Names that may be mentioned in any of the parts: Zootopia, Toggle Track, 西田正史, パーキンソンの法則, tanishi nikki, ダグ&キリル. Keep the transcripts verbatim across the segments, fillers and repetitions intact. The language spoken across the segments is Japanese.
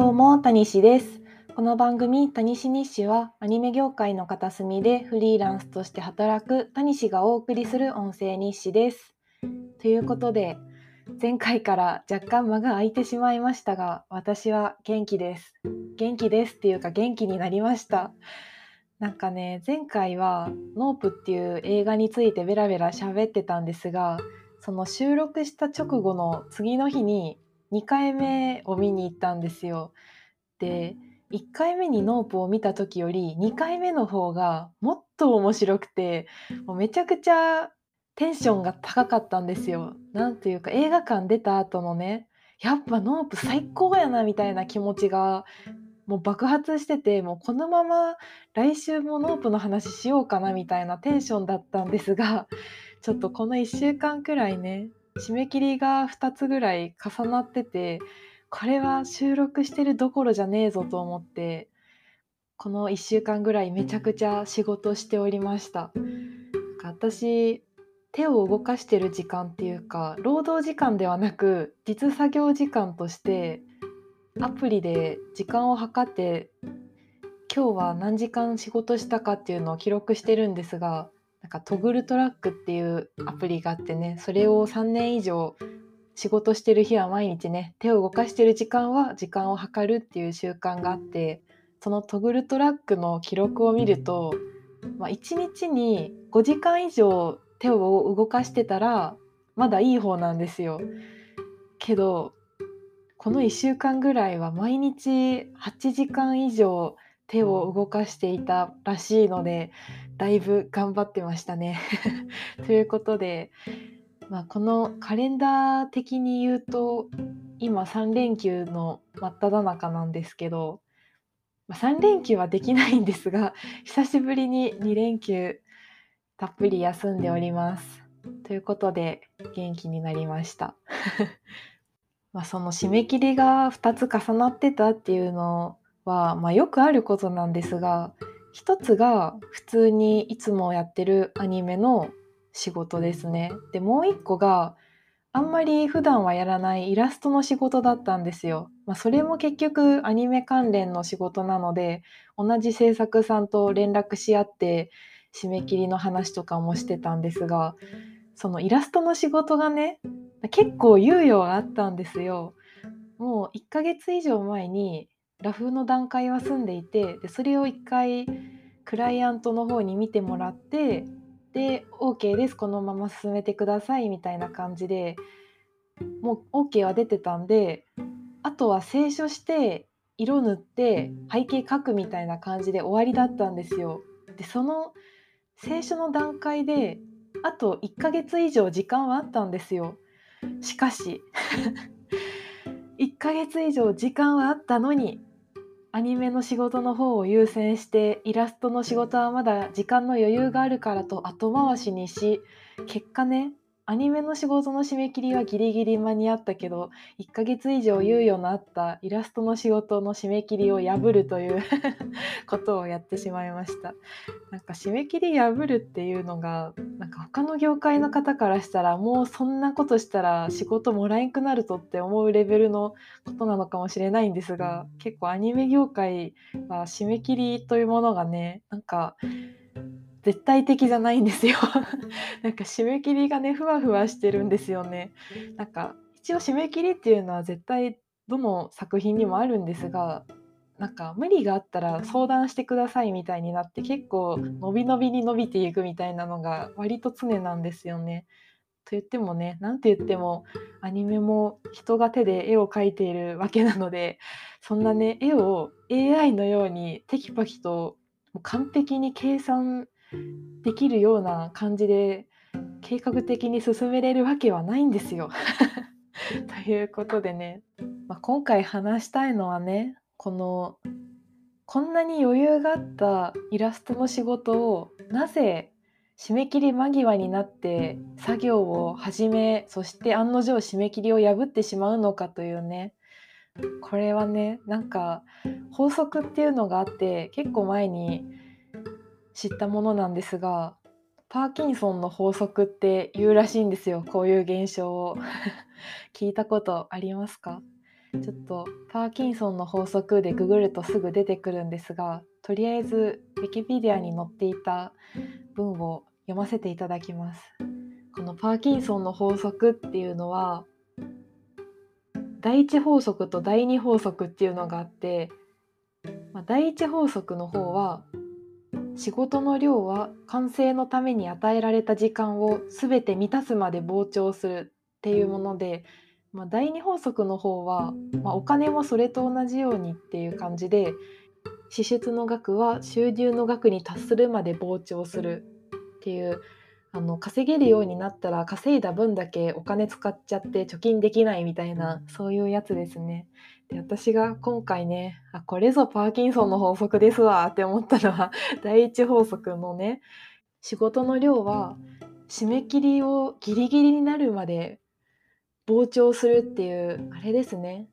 どうも、たにしです。この番組たにし日誌は、アニメ業界の片隅でフリーランスとして働くたにしがお送りする音声日誌です。ということで、前回から若干間が空いてしまいましたが、私は元気です。元気ですっていうか、元気になりました。なんかね、前回はノープっていう映画についてベラベラ喋ってたんですが、その収録した直後の次の日ににかいめを見に行ったんですよ。で、いっかいめにノープを見た時よりにかいめの方がもっと面白くて、もうめちゃくちゃテンションが高かったんですよ。なんていうか、映画館出た後のね、やっぱノープ最高やなみたいな気持ちがもう爆発してて、もうこのまま来週もノープの話しようかなみたいなテンションだったんですが、ちょっとこのいっしゅうかんくらいね、締め切りがふたつぐらい重なってて、これは収録してるどころじゃねえぞと思って、このいっしゅうかんぐらいめちゃくちゃ仕事しておりました。なんか私、手を動かしてる時間っていうか、労働時間ではなく実作業時間としてアプリで時間を計って、今日は何時間仕事したかっていうのを記録してるんですが、なんかトグルトラックっていうアプリがあってね、それをさんねん以上仕事してる日は毎日ね、手を動かしてる時間は時間を計るっていう習慣があって、そのトグルトラックの記録を見ると、まあ、いちにちにごじかん以上手を動かしてたらまだいい方なんですよ。けどこのいっしゅうかんぐらいは毎日はちじかん以上手を動かしていたらしいので、だいぶ頑張ってましたねということで、まあ、このカレンダー的に言うと今さん連休の真っ只中なんですけど、まあ、さん連休はできないんですが、久しぶりにに連休たっぷり休んでおりますということで、元気になりましたまあその締め切りがふたつ重なってたっていうのをはまあ、よくあることなんですが、一つが普通にいつもやってるアニメの仕事ですね。で、もう一個があんまり普段はやらないイラストの仕事だったんですよ。まあ、それも結局アニメ関連の仕事なので、同じ制作さんと連絡し合って締め切りの話とかもしてたんですが、そのイラストの仕事がね、結構猶予があったんですよ。もういっかげつ以上前にラフの段階は済んでいて、でそれを一回クライアントの方に見てもらって、で OK です、このまま進めてくださいみたいな感じで、もう OK は出てたんで、あとは清書して色塗って背景描くみたいな感じで終わりだったんですよ。でその清書の段階であといっかげつ以上時間はあったんですよ。しかしいっかげつ以上時間はあったのに、アニメの仕事の方を優先して、イラストの仕事はまだ時間の余裕があるからと後回しにし、結果ね、アニメの仕事の締め切りはギリギリ間に合ったけど、いっかげつ以上猶予のあったイラストの仕事の締め切りを破るということをやってしまいました。なんか締め切り破るっていうのが、なんか他の業界の方からしたら、もうそんなことしたら仕事もらえんくなるとって思うレベルのことなのかもしれないんですが、結構アニメ業界は締め切りというものがね、なんか絶対的じゃないんですよなんか締め切りがね、ふわふわしてるんですよね。なんか一応締め切りっていうのは絶対どの作品にもあるんですが、なんか無理があったら相談してくださいみたいになって、結構伸び伸びに伸びていくみたいなのが割と常なんですよね。と言ってもね、なんて言ってもアニメも人が手で絵を描いているわけなので、そんなね、絵を エーアイ のようにテキパキと完璧に計算できるような感じで計画的に進めれるわけはないんですよということでね、まあ、今回話したいのはね、このこんなに余裕があったイラストの仕事を、なぜ締め切り間際になって作業を始め、そして案の定締め切りを破ってしまうのかというね、これはね、なんか法則っていうのがあって、結構前に知ったものなんですが、パーキンソンの法則って言うらしいんですよ。こういう現象を聞いたことありますか？ちょっとパーキンソンの法則でググるとすぐ出てくるんですが、とりあえずウィキペディアに載っていた文を読ませていただきます。このパーキンソンの法則っていうのは、第一法則と第二法則っていうのがあって、まあ、第一法則の方は、仕事の量は完成のために与えられた時間を全て満たすまで膨張するっていうもので、まあ、第二法則の方は、まあ、お金もそれと同じようにっていう感じで、支出の額は収入の額に達するまで膨張するっていう、あの稼げるようになったら稼いだ分だけお金使っちゃって貯金できないみたいな、そういうやつですね。で、私が今回ね、あ、これぞパーキンソンの法則ですわって思ったのは第一法則のね、仕事の量は締め切りをギリギリになるまで膨張するっていうあれですね。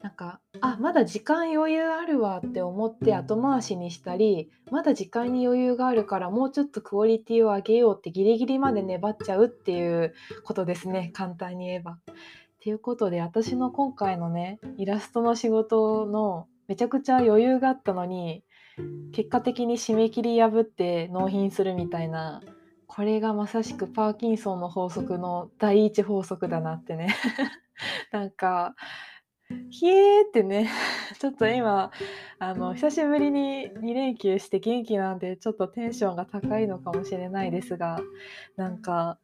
なんか、あ、まだ時間余裕あるわって思って後回しにしたり、まだ時間に余裕があるからもうちょっとクオリティを上げようってギリギリまで粘っちゃうっていうことですね、簡単に言えば。っていうことで、私の今回のね、イラストの仕事のめちゃくちゃ余裕があったのに、結果的に締め切り破って納品するみたいな、これがまさしくパーキンソンの法則の第一法則だなってねなんかひえーってね、ちょっと今あの久しぶりにに連休して元気なんで、ちょっとテンションが高いのかもしれないですが、なんか、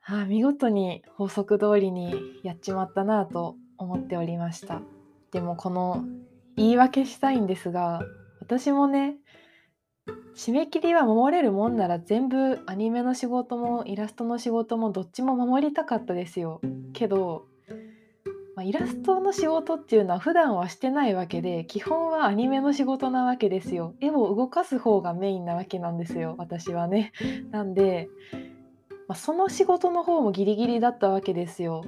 はあ、見事に法則通りにやっちまったなと思っておりました。でも、この言い訳したいんですが、私もね、締め切りは守れるもんなら全部アニメの仕事もイラストの仕事もどっちも守りたかったですよ。けどまあ、イラストの仕事っていうのは普段はしてないわけで、基本はアニメの仕事なわけですよ。絵を動かす方がメインなわけなんですよ、私はね。なんで、まあ、その仕事の方もギリギリだったわけですよ、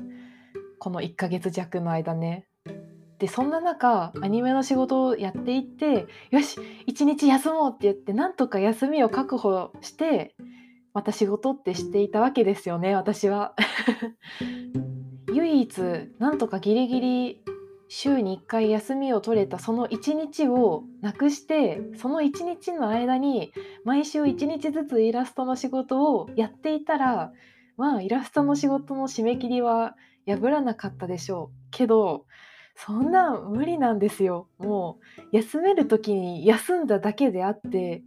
このいっかげつじゃくの間ね。で、そんな中アニメの仕事をやっていって、よし一日休もうって言って、なんとか休みを確保してまた仕事ってしていたわけですよね、私は唯一なんとかギリギリ週にいっかい休みを取れたそのいちにちをなくして、そのいちにちの間に毎週いちにちずつイラストの仕事をやっていたら、まあイラストの仕事の締め切りは破らなかったでしょう。けどそんな無理なんですよ。もう休める時に休んだだけであって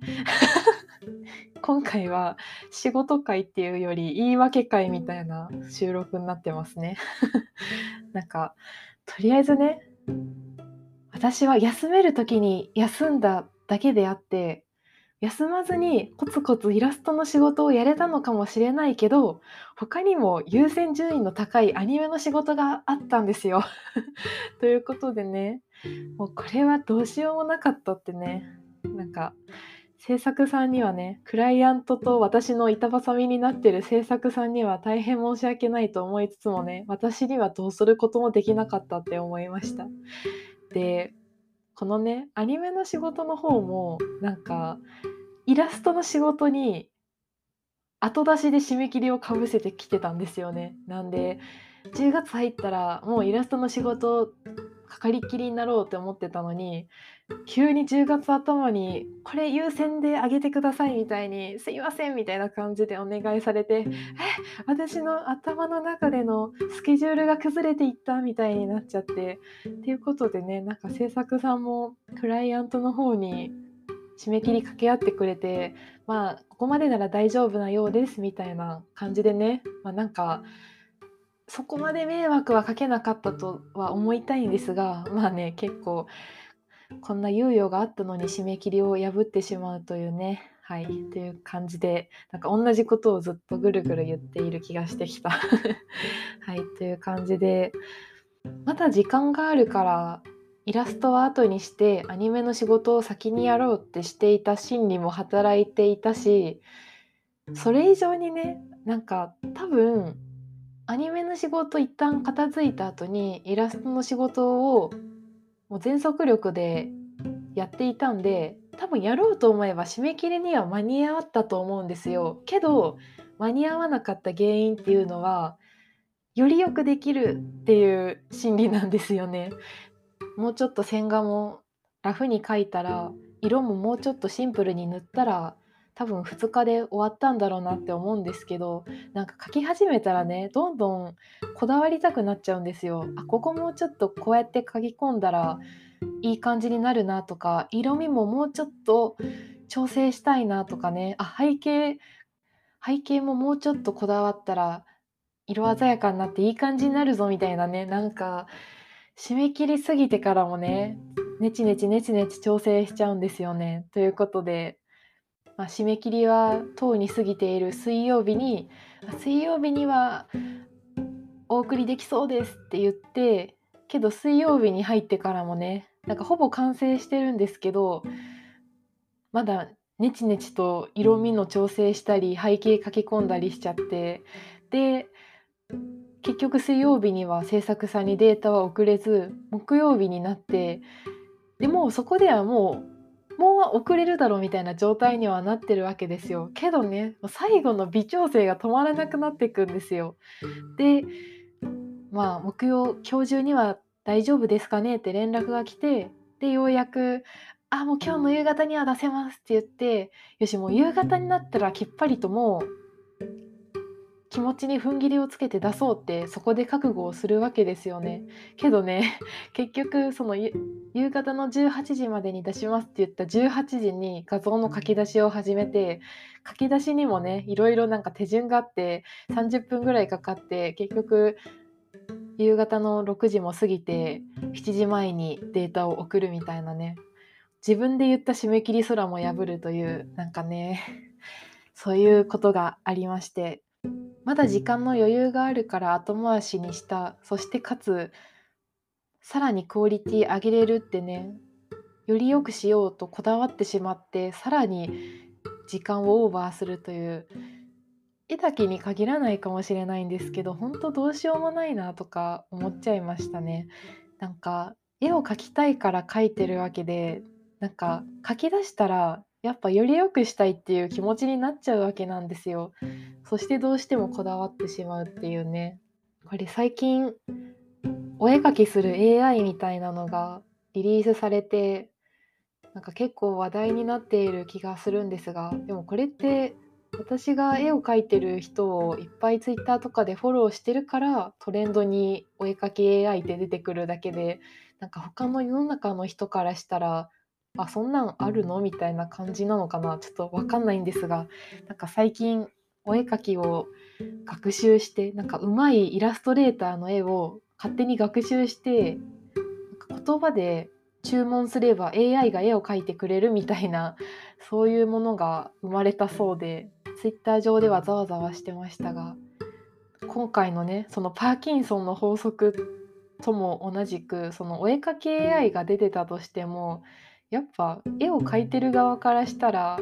今回は仕事会っていうより言い訳会みたいな収録になってますねなんか、とりあえずね、私は休める時に休んだだけであって、休まずにコツコツイラストの仕事をやれたのかもしれないけど、他にも優先順位の高いアニメの仕事があったんですよということでね、もうこれはどうしようもなかったってね、なんか制作さんにはね、クライアントと私の板挟みになってる制作さんには大変申し訳ないと思いつつもね、私にはどうすることもできなかったって思いました。で、このね、アニメの仕事の方もなんかイラストの仕事に後出しで締め切りをかぶせてきてたんですよね。なんでじゅうがつ入ったらもうイラストの仕事かかりっきりになろうって思ってたのに、急にじゅうがつあたまにこれ優先であげてくださいみたいに、すいませんみたいな感じでお願いされて、え、私の頭の中でのスケジュールが崩れていったみたいになっちゃって、っていうことでね、なんか制作さんもクライアントの方に締め切り掛け合ってくれて、まあここまでなら大丈夫なようですみたいな感じでね、まあなんかそこまで迷惑はかけなかったとは思いたいんですが、まあね、結構こんな猶予があったのに締め切りを破ってしまうというね、はい、という感じで、なんか同じことをずっとぐるぐる言っている気がしてきたはい、という感じで、まだ時間があるからイラストは後にしてアニメの仕事を先にやろうってしていた心理も働いていたし、それ以上にね、なんか多分アニメの仕事一旦片付いた後にイラストの仕事をもう全速力でやっていたんで、多分やろうと思えば締め切りには間に合ったと思うんですよ。けど間に合わなかった原因っていうのは、よりよくできるっていう心理なんですよね。もうちょっと線画もラフに描いたら、色ももうちょっとシンプルに塗ったら多分ふつかで終わったんだろうなって思うんですけど、なんか描き始めたらね、どんどんこだわりたくなっちゃうんですよ。あ、ここもちょっとこうやって描き込んだらいい感じになるなとか、色味ももうちょっと調整したいなとかね、あ、背景背景ももうちょっとこだわったら色鮮やかになっていい感じになるぞみたいなね、なんか締め切りすぎてからもね、ねちねちねちねち調整しちゃうんですよね。ということで、まあ、締め切りはとうに過ぎている水曜日に水曜日にはお送りできそうですって言って、けど水曜日に入ってからもね、なんかほぼ完成してるんですけど、まだねちねちと色味の調整したり背景書き込んだりしちゃって、で結局水曜日には制作さんにデータは送れず、木曜日になって、でもうそこではもうもう遅れるだろうみたいな状態にはなってるわけですよ。けどね、最後の微調整が止まらなくなっていくんですよ。で、まあ木曜今日中には大丈夫ですかねって連絡が来て、でようやく、あ、もう今日の夕方には出せますって言って、よし、もう夕方になったらきっぱりともう気持ちに踏ん切りをつけて出そうって、そこで覚悟をするわけですよね。けどね、結局その夕方のじゅうはちじまでに出しますって言ったじゅうはちじに画像の書き出しを始めて、書き出しにもね、いろいろなんか手順があってさんじゅっぷんぐらいかかって、結局夕方のろくじも過ぎてしちじまえにデータを送るみたいなね、自分で言った締め切りすらも破るという、なんかね、そういうことがありまして、まだ時間の余裕があるから後回しにした。そしてかつ、さらにクオリティ上げれるってね、より良くしようとこだわってしまって、さらに時間をオーバーするという、絵だけに限らないかもしれないんですけど、本当どうしようもないなとか思っちゃいましたね。なんか絵を描きたいから描いてるわけで、なんか描き出したら、やっぱより良くしたいっていう気持ちになっちゃうわけなんですよ。そしてどうしてもこだわってしまうっていうね。これ最近お絵描きする エーアイ みたいなのがリリースされて、なんか結構話題になっている気がするんですが、でもこれって私が絵を描いてる人をいっぱい Twitter とかでフォローしてるから、トレンドにお絵描き エーアイ って出てくるだけで、なんか他の世の中の人からしたら、あ、そんなんあるのみたいな感じなのかな、ちょっと分かんないんですが、なんか最近お絵描きを学習して、なんかうまいイラストレーターの絵を勝手に学習して、なんか言葉で注文すれば エーアイ が絵を描いてくれるみたいな、そういうものが生まれたそうで、ツイッター上ではざわざわしてましたが、今回のね、そのパーキンソンの法則とも同じく、そのお絵描き エーアイ が出てたとしても、やっぱ絵を描いてる側からしたら、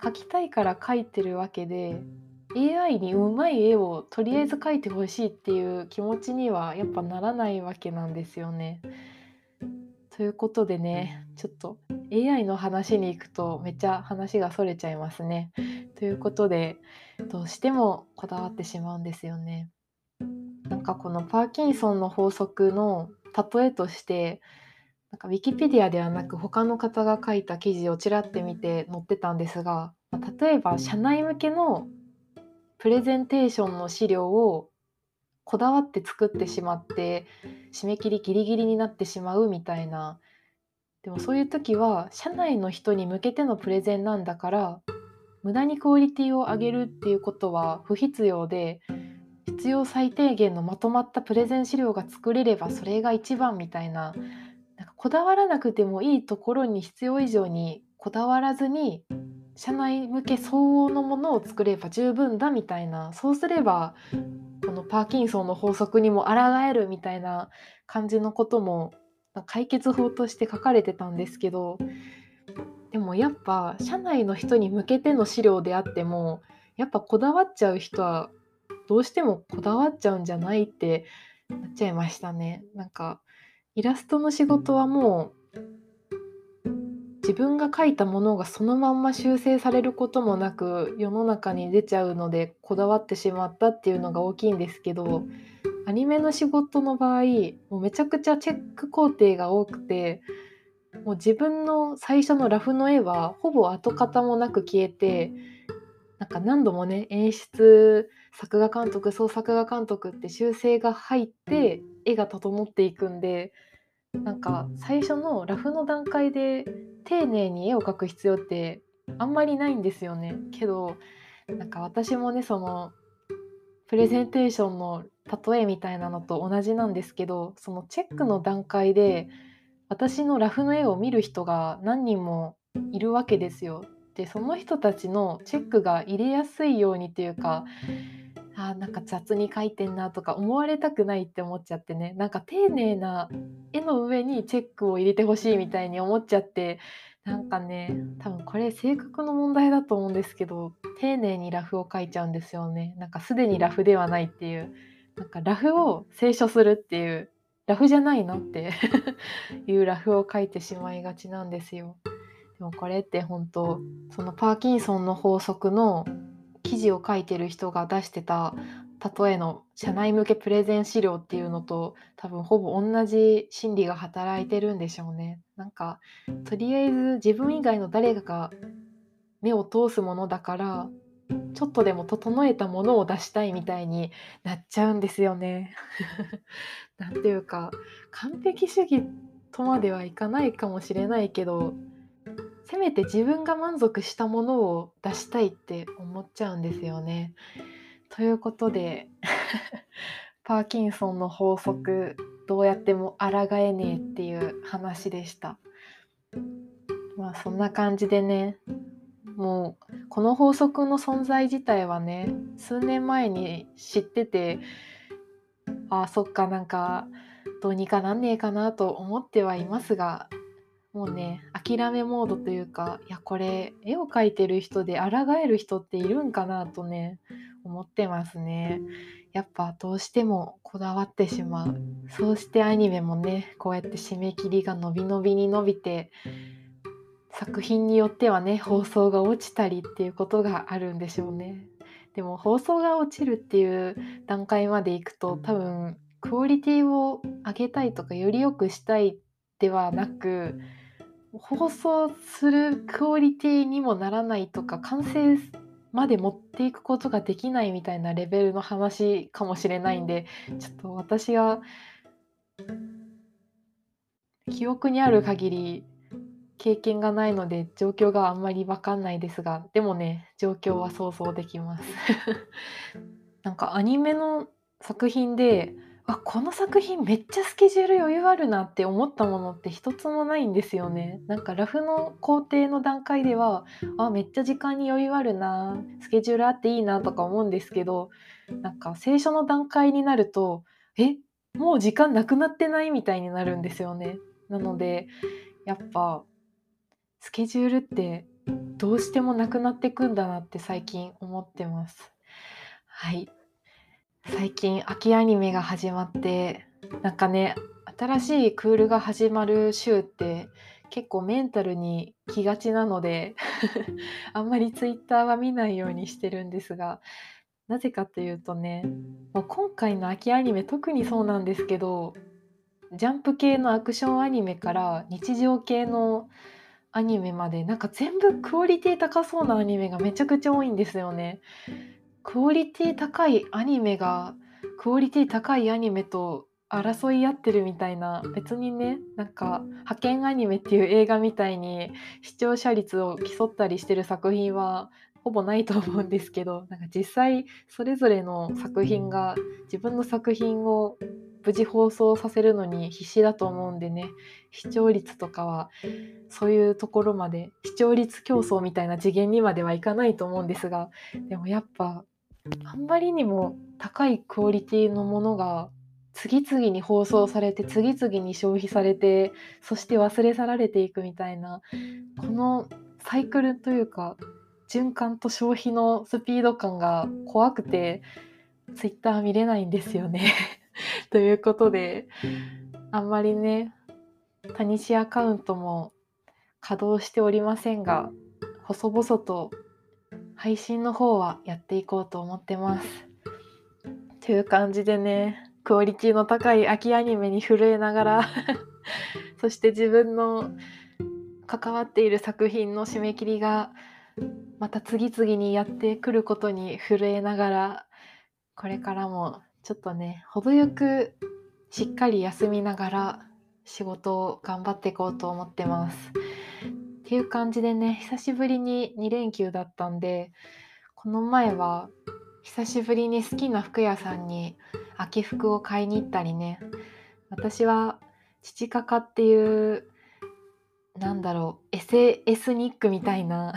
描きたいから描いてるわけで、 エーアイ にうまい絵をとりあえず描いてほしいっていう気持ちにはやっぱならないわけなんですよね。ということでね、ちょっと エーアイ の話に行くとめっちゃ話がそれちゃいますね。ということで、どうしてもこだわってしまうんですよね。なんかこのパーキンソンの法則の例えとして、なんかウィキペディアではなく他の方が書いた記事をちらって見て載ってたんですが、例えば社内向けのプレゼンテーションの資料をこだわって作ってしまって、締め切りギリギリになってしまうみたいな。でもそういう時は社内の人に向けてのプレゼンなんだから、無駄にクオリティを上げるっていうことは不必要で、必要最低限のまとまったプレゼン資料が作れればそれが一番みたいな、こだわらなくてもいいところに必要以上にこだわらずに、社内向け相応のものを作れば十分だみたいな、そうすればこのパーキンソンの法則にも抗えるみたいな感じのことも解決法として書かれてたんですけど、でもやっぱ社内の人に向けての資料であっても、やっぱこだわっちゃう人はどうしてもこだわっちゃうんじゃないってなっちゃいましたね。なんかイラストの仕事はもう自分が書いたものがそのまんま修正されることもなく世の中に出ちゃうのでこだわってしまったっていうのが大きいんですけど、アニメの仕事の場合もうめちゃくちゃチェック工程が多くて、もう自分の最初のラフの絵はほぼ跡形もなく消えて、なんか何度もね演出作画監督総作画監督って修正が入って絵が整っていくんで、なんか最初のラフの段階で丁寧に絵を描く必要ってあんまりないんですよね。けどなんか私もねそのプレゼンテーションの例えみたいなのと同じなんですけど、そのチェックの段階で私のラフの絵を見る人が何人もいるわけですよ。でその人たちのチェックが入れやすいようにというか、あなんか雑に描いてんなとか思われたくないって思っちゃってね、なんか丁寧な絵の上にチェックを入れてほしいみたいに思っちゃって、なんかね多分これ性格の問題だと思うんですけど、丁寧にラフを描いちゃうんですよね。なんかすでにラフではないっていう、なんかラフを清書するっていうラフじゃないのっていうラフを描いてしまいがちなんですよ。でもこれって本当そのパーキンソンの法則の記事を書いてる人が出してた例えの社内向けプレゼン資料っていうのと多分ほぼ同じ心理が働いてるんでしょうね。なんかとりあえず自分以外の誰かが目を通すものだからちょっとでも整えたものを出したいみたいになっちゃうんですよねなんていうか完璧主義とまではいかないかもしれないけど、せめて自分が満足したものを出したいって思っちゃうんですよね。ということでパーキンソンの法則どうやっても抗えねえっていう話でした。まあそんな感じでね、もうこの法則の存在自体はね数年前に知ってて、ああそっかなんかどうにかなんねえかなと思ってはいますが、もうね諦めモードというか、いやこれ絵を描いてる人で抗える人っているんかなとね思ってますね。やっぱどうしてもこだわってしまう。そうしてアニメもねこうやって締め切りが伸び伸びに伸びて、作品によってはね放送が落ちたりっていうことがあるんでしょうね。でも放送が落ちるっていう段階までいくと多分クオリティを上げたいとかより良くしたいではなく、放送するクオリティにもならないとか完成まで持っていくことができないみたいなレベルの話かもしれないんで、ちょっと私が記憶にある限り経験がないので状況があんまり分かんないですが、でもね状況は想像できますなんかアニメの作品であこの作品めっちゃスケジュール余裕あるなって思ったものって一つもないんですよね。なんかラフの工程の段階ではあめっちゃ時間に余裕あるなスケジュールあっていいなとか思うんですけど、なんか清書の段階になるとえもう時間なくなってないみたいになるんですよね。なのでやっぱスケジュールってどうしてもなくなってくんだなって最近思ってます。はい、最近秋アニメが始まってなんかね新しいクールが始まる週って結構メンタルに来がちなのであんまりツイッターは見ないようにしてるんですが、なぜかというとねもう今回の秋アニメ特にそうなんですけど、ジャンプ系のアクションアニメから日常系のアニメまでなんか全部クオリティ高そうなアニメがめちゃくちゃ多いんですよね。クオリティ高いアニメがクオリティ高いアニメと争い合ってるみたいな、別にねなんか派遣アニメっていう映画みたいに視聴者率を競ったりしてる作品はほぼないと思うんですけど、なんか実際それぞれの作品が自分の作品を無事放送させるのに必死だと思うんでね、視聴率とかはそういうところまで視聴率競争みたいな次元にまではいかないと思うんですが、でもやっぱあんまりにも高いクオリティのものが次々に放送されて次々に消費されてそして忘れ去られていくみたいな、このサイクルというか循環と消費のスピード感が怖くてツイッター見れないんですよねということであんまりねタニシアカウントも稼働しておりませんが、細々と配信の方はやっていこうと思ってますという感じでね、クオリティの高い秋アニメに震えながらそして自分の関わっている作品の締め切りがまた次々にやってくることに震えながら、これからもちょっとね、程よくしっかり休みながら仕事を頑張っていこうと思ってますっていう感じでね、久しぶりににれんきゅうだったんで、この前は久しぶりに好きな服屋さんに秋服を買いに行ったりね、私は父かかっていうなんだろう、エセエスニックみたいな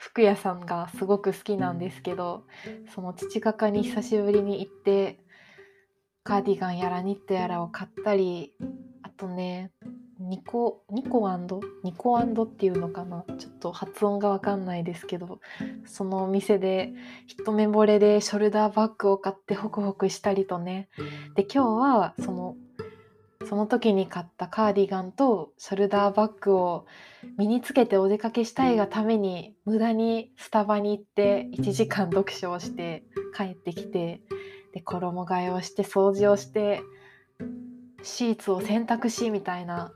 服屋さんがすごく好きなんですけど、その父かかに久しぶりに行ってカーディガンやらニットやらを買ったり、あとねニコニコ&ニコ&っていうのかな、ちょっと発音が分かんないですけど、そのお店で一目惚れでショルダーバッグを買ってホクホクしたりとね、で今日はそのその時に買ったカーディガンとショルダーバッグを身につけてお出かけしたいがために、無駄にスタバに行っていちじかん読書をして帰ってきて、で衣替えをして掃除をしてシーツを洗濯しみたいな、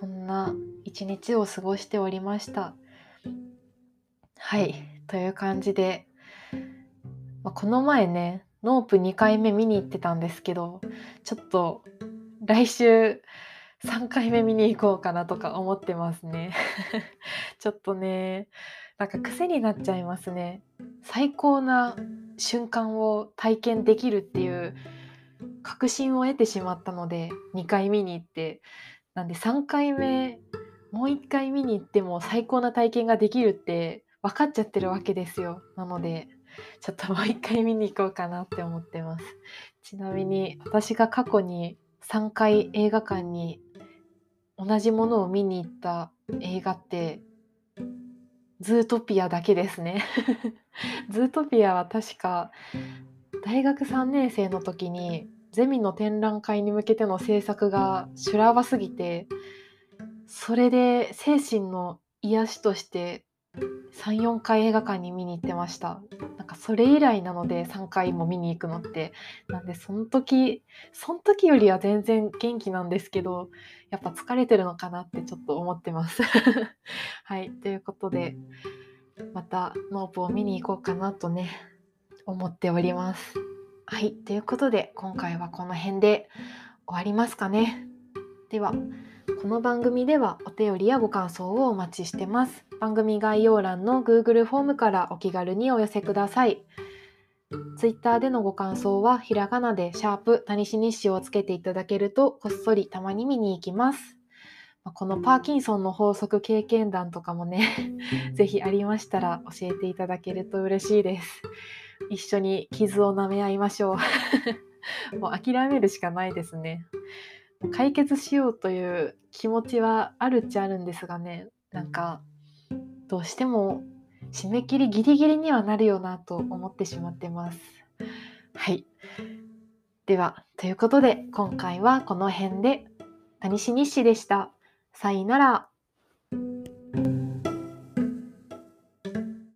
そんな一日を過ごしておりました。はい、という感じで、まあ、この前ね、ノープにかいめ見に行ってたんですけど、ちょっと来週さんかいめ見に行こうかなとか思ってますねちょっとね、なんか癖になっちゃいますね。最高な瞬間を体験できるっていう確信を得てしまったので、にかい見に行って、なんでさんかいめもういっかい見に行っても最高な体験ができるって分かっちゃってるわけですよ。なのでちょっともういっかい見に行こうかなって思ってます。ちなみに私が過去にさんかい映画館に同じものを見に行った映画ってズートピアだけですねズートピアは確か大学さんねんせいの時にゼミの展覧会に向けての制作が修羅場すぎて、それで精神の癒しとしてさん、よんかい映画館に見に行ってました。なんかそれ以来なのでさんかいも見に行くのって、なんでその時その時よりは全然元気なんですけど、やっぱ疲れてるのかなってちょっと思ってますはい、ということでまたノープを見に行こうかなとね思っております。はい、ということで今回はこの辺で終わりますかね。ではこの番組ではお便りやご感想をお待ちしてます。番組概要欄の Google フォームからお気軽にお寄せください。 Twitter でのご感想はひらがなでシャープタニシニッシュをつけていただけると、こっそりたまに見に行きます。このパーキンソンの法則経験談とかもねぜひありましたら教えていただけると嬉しいです。一緒に傷を舐め合いましょうもう諦めるしかないですね。解決しようという気持ちはあるっちゃあるんですがね、なんかどうしても締め切りギリギリにはなるよなと思ってしまってます。はい。では、ということで今回はこの辺で。タニシニッシでした。さいなら。